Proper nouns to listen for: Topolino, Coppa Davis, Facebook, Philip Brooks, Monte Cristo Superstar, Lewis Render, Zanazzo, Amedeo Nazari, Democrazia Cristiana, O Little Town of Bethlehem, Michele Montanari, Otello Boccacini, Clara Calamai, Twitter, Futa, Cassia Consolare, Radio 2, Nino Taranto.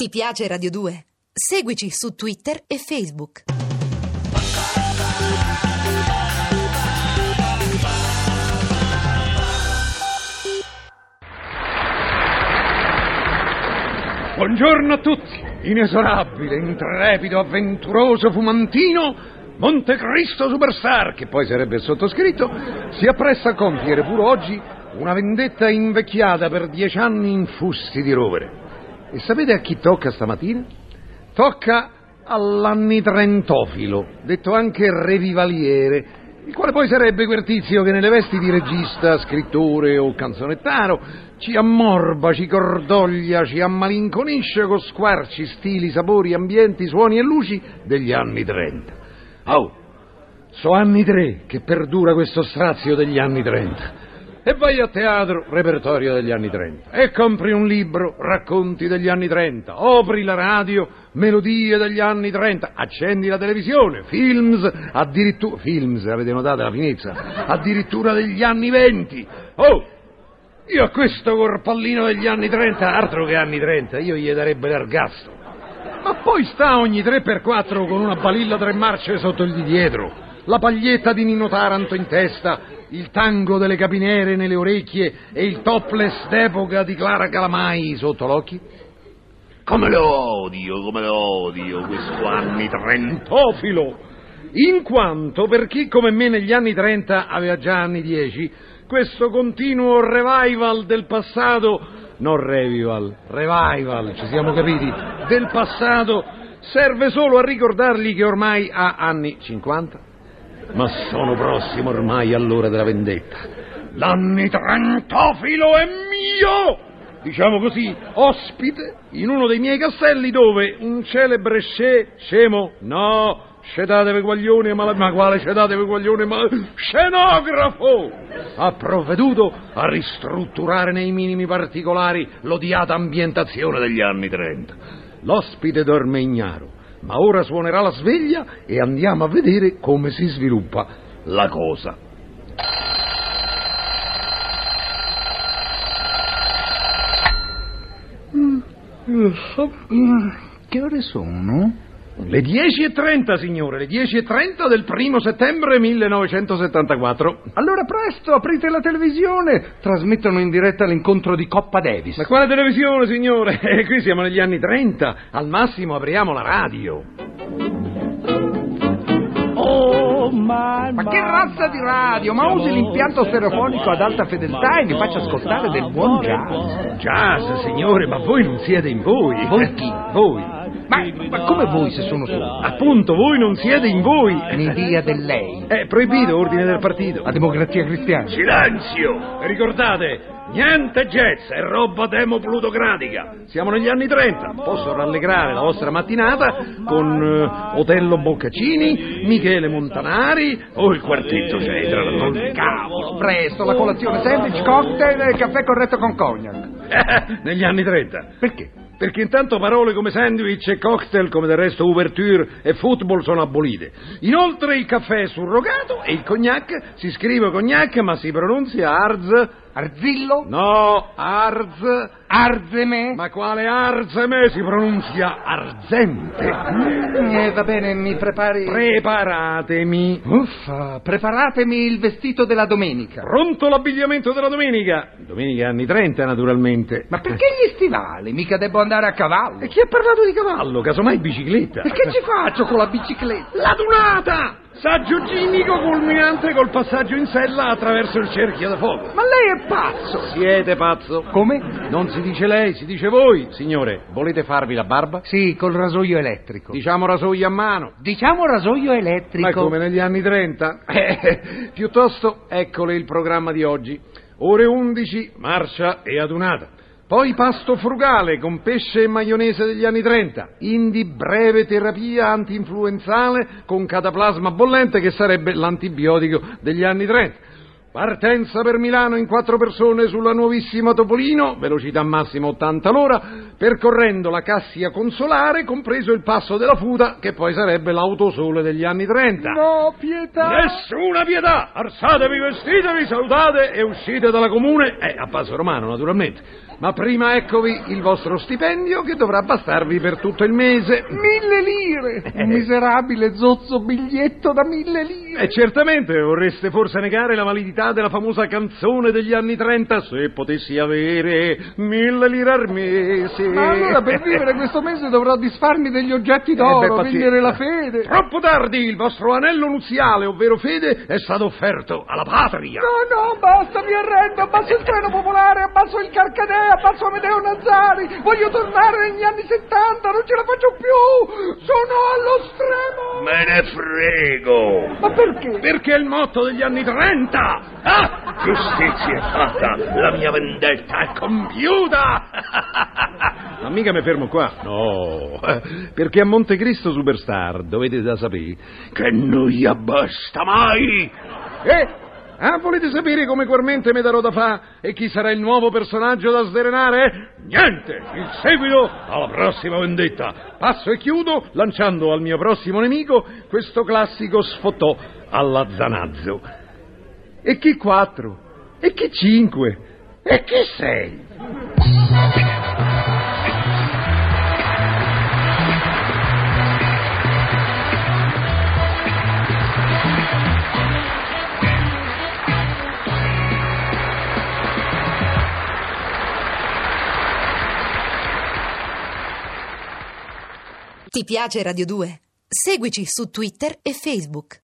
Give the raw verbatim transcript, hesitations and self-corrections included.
Ti piace Radio due? Seguici su Twitter e Facebook. Buongiorno a tutti. Inesorabile, intrepido, avventuroso, fumantino, Monte Cristo Superstar, che poi sarebbe il sottoscritto, si appresta a compiere pur oggi una vendetta invecchiata per dieci anni in fusti di rovere. E sapete a chi tocca stamattina? Tocca all'annitrentofilo, detto anche revivaliere, il quale poi sarebbe quel tizio che nelle vesti di regista, scrittore o canzonettaro ci ammorba, ci cordoglia, ci ammalinconisce con squarci, stili, sapori, ambienti, suoni e luci degli anni trenta. Oh, so anni tre che perdura questo strazio degli anni trenta. E vai a teatro, repertorio degli anni trenta, e compri un libro, racconti degli anni trenta, opri la radio, melodie degli anni trenta, accendi la televisione, films, addirittura, films, avete notato la finezza, addirittura degli anni venti. Oh, io a questo corpallino degli anni trenta, altro che anni trenta, io gli darebbe l'ergastolo. Ma poi sta ogni tre per quattro con una balilla tre marce sotto il di dietro, la paglietta di Nino Taranto in testa, il tango delle capinere nelle orecchie e il topless d'epoca di Clara Calamai sotto l'occhio. Come lo odio, come lo odio questo anni trentofilo, in quanto per chi come me negli anni trenta aveva già anni dieci, questo continuo revival del passato, non revival, revival, ci siamo capiti, del passato serve solo a ricordargli che ormai ha anni cinquanta. Ma sono prossimo ormai all'ora della vendetta. L'anni trentofilo è mio, diciamo così, ospite in uno dei miei castelli dove un celebre sce, scemo, no, scetate per guaglione, ma, ma quale scetate per guaglione, ma scenografo, ha provveduto a ristrutturare nei minimi particolari l'odiata ambientazione degli anni trenta. L'ospite dorme ignaro, ma ora suonerà la sveglia e andiamo a vedere come si sviluppa la cosa. Che ore sono? Le dieci e trenta, signore, le dieci e trenta del primo settembre millenovecentosettantaquattro. Allora presto, aprite la televisione, trasmettono in diretta l'incontro di Coppa Davis. Ma quale televisione, signore? Qui siamo negli anni trenta, al massimo apriamo la radio. Oh, ma, ma che razza di radio? Ma usi l'impianto stereofonico ad alta fedeltà e mi faccia ascoltare del buon jazz. Jazz, signore, ma voi non siete in voi. Voi chi? Voi. Ma, ma come voi se sono solo? Appunto, voi non siete in voi. Mi dia del lei. È proibito, ordine del partito. La Democrazia Cristiana. Silenzio! Ricordate, niente jazz, è roba demoplutocratica. Siamo negli anni trenta. Posso rallegrare la vostra mattinata con eh, Otello Boccacini, Michele Montanari o oh, il quartetto Cetra. Cavolo, presto, la colazione sandwich, cocktail e caffè corretto con cognac. Negli anni trenta. Perché? Perché intanto parole come sandwich e cocktail, come del resto ouverture e football, sono abolite. Inoltre il caffè è surrogato e il cognac si scrive cognac ma si pronuncia arz. Arzillo? No, arz. Arzeme? Ma quale arzeme? Si pronuncia arzente. Eh, va bene, mi prepari... Preparatemi. Uffa, preparatemi il vestito della domenica. Pronto l'abbigliamento della domenica. Domenica anni trenta, naturalmente. Ma perché gli stivali? Mica devo andare a cavallo. E chi ha parlato di cavallo? Casomai bicicletta. E che ci faccio con la bicicletta? La dunata! Saggio gimico culminante col passaggio in sella attraverso il cerchio da fuoco. Ma lei è pazzo! Siete pazzo. Come? Non si dice lei, si dice voi, signore. Volete farvi la barba? Sì, col rasoio elettrico. Diciamo rasoio a mano. Diciamo rasoio elettrico. Ma come negli anni trenta? Eh, piuttosto, eccole il programma di oggi. Ore undici, marcia e adunata. Poi pasto frugale con pesce e maionese degli anni trenta, indi breve terapia antinfluenzale con cataplasma bollente che sarebbe l'antibiotico degli anni trenta, partenza per Milano in quattro persone sulla nuovissima Topolino, velocità massima ottanta all'ora, percorrendo la Cassia Consolare, compreso il passo della Futa che poi sarebbe l'autosole degli anni trenta. No, pietà! Nessuna pietà! Alzatevi, vestitevi, salutate e uscite dalla comune, eh, a passo romano naturalmente. Ma prima eccovi il vostro stipendio che dovrà bastarvi per tutto il mese. Mille lire! Un miserabile zozzo biglietto da mille lire! E certamente vorreste forse negare la validità della famosa canzone degli anni trenta, se potessi avere mille lire al mese. Ma allora per vivere questo mese dovrò disfarmi degli oggetti d'oro, eh beh, vendere la fede. Troppo tardi, il vostro anello nuziale, ovvero fede, è stato offerto alla patria. No, no, basta, mi arrendo, abbasso il treno popolare, abbasso il carcadè, abbasso Amedeo Nazari, voglio tornare negli anni settanta, non ce la faccio più, sono allo stremo. Me ne frego. Ma perché? Perché è il motto degli anni trenta. Ah, giustizia è fatta, la mia vendetta è compiuta. Ma mica mi fermo qua, no, perché a Monte Cristo Superstar dovete da sapere che non gli basta mai. Eh? Ah, volete sapere come Guarmente me darò da fa e chi sarà il nuovo personaggio da sdrenare? Niente! Il seguito alla prossima vendetta! Passo e chiudo lanciando al mio prossimo nemico questo classico sfottò alla Zanazzo. E chi quattro? E chi cinque? E chi sei? Ti piace Radio due? Seguici su Twitter e Facebook.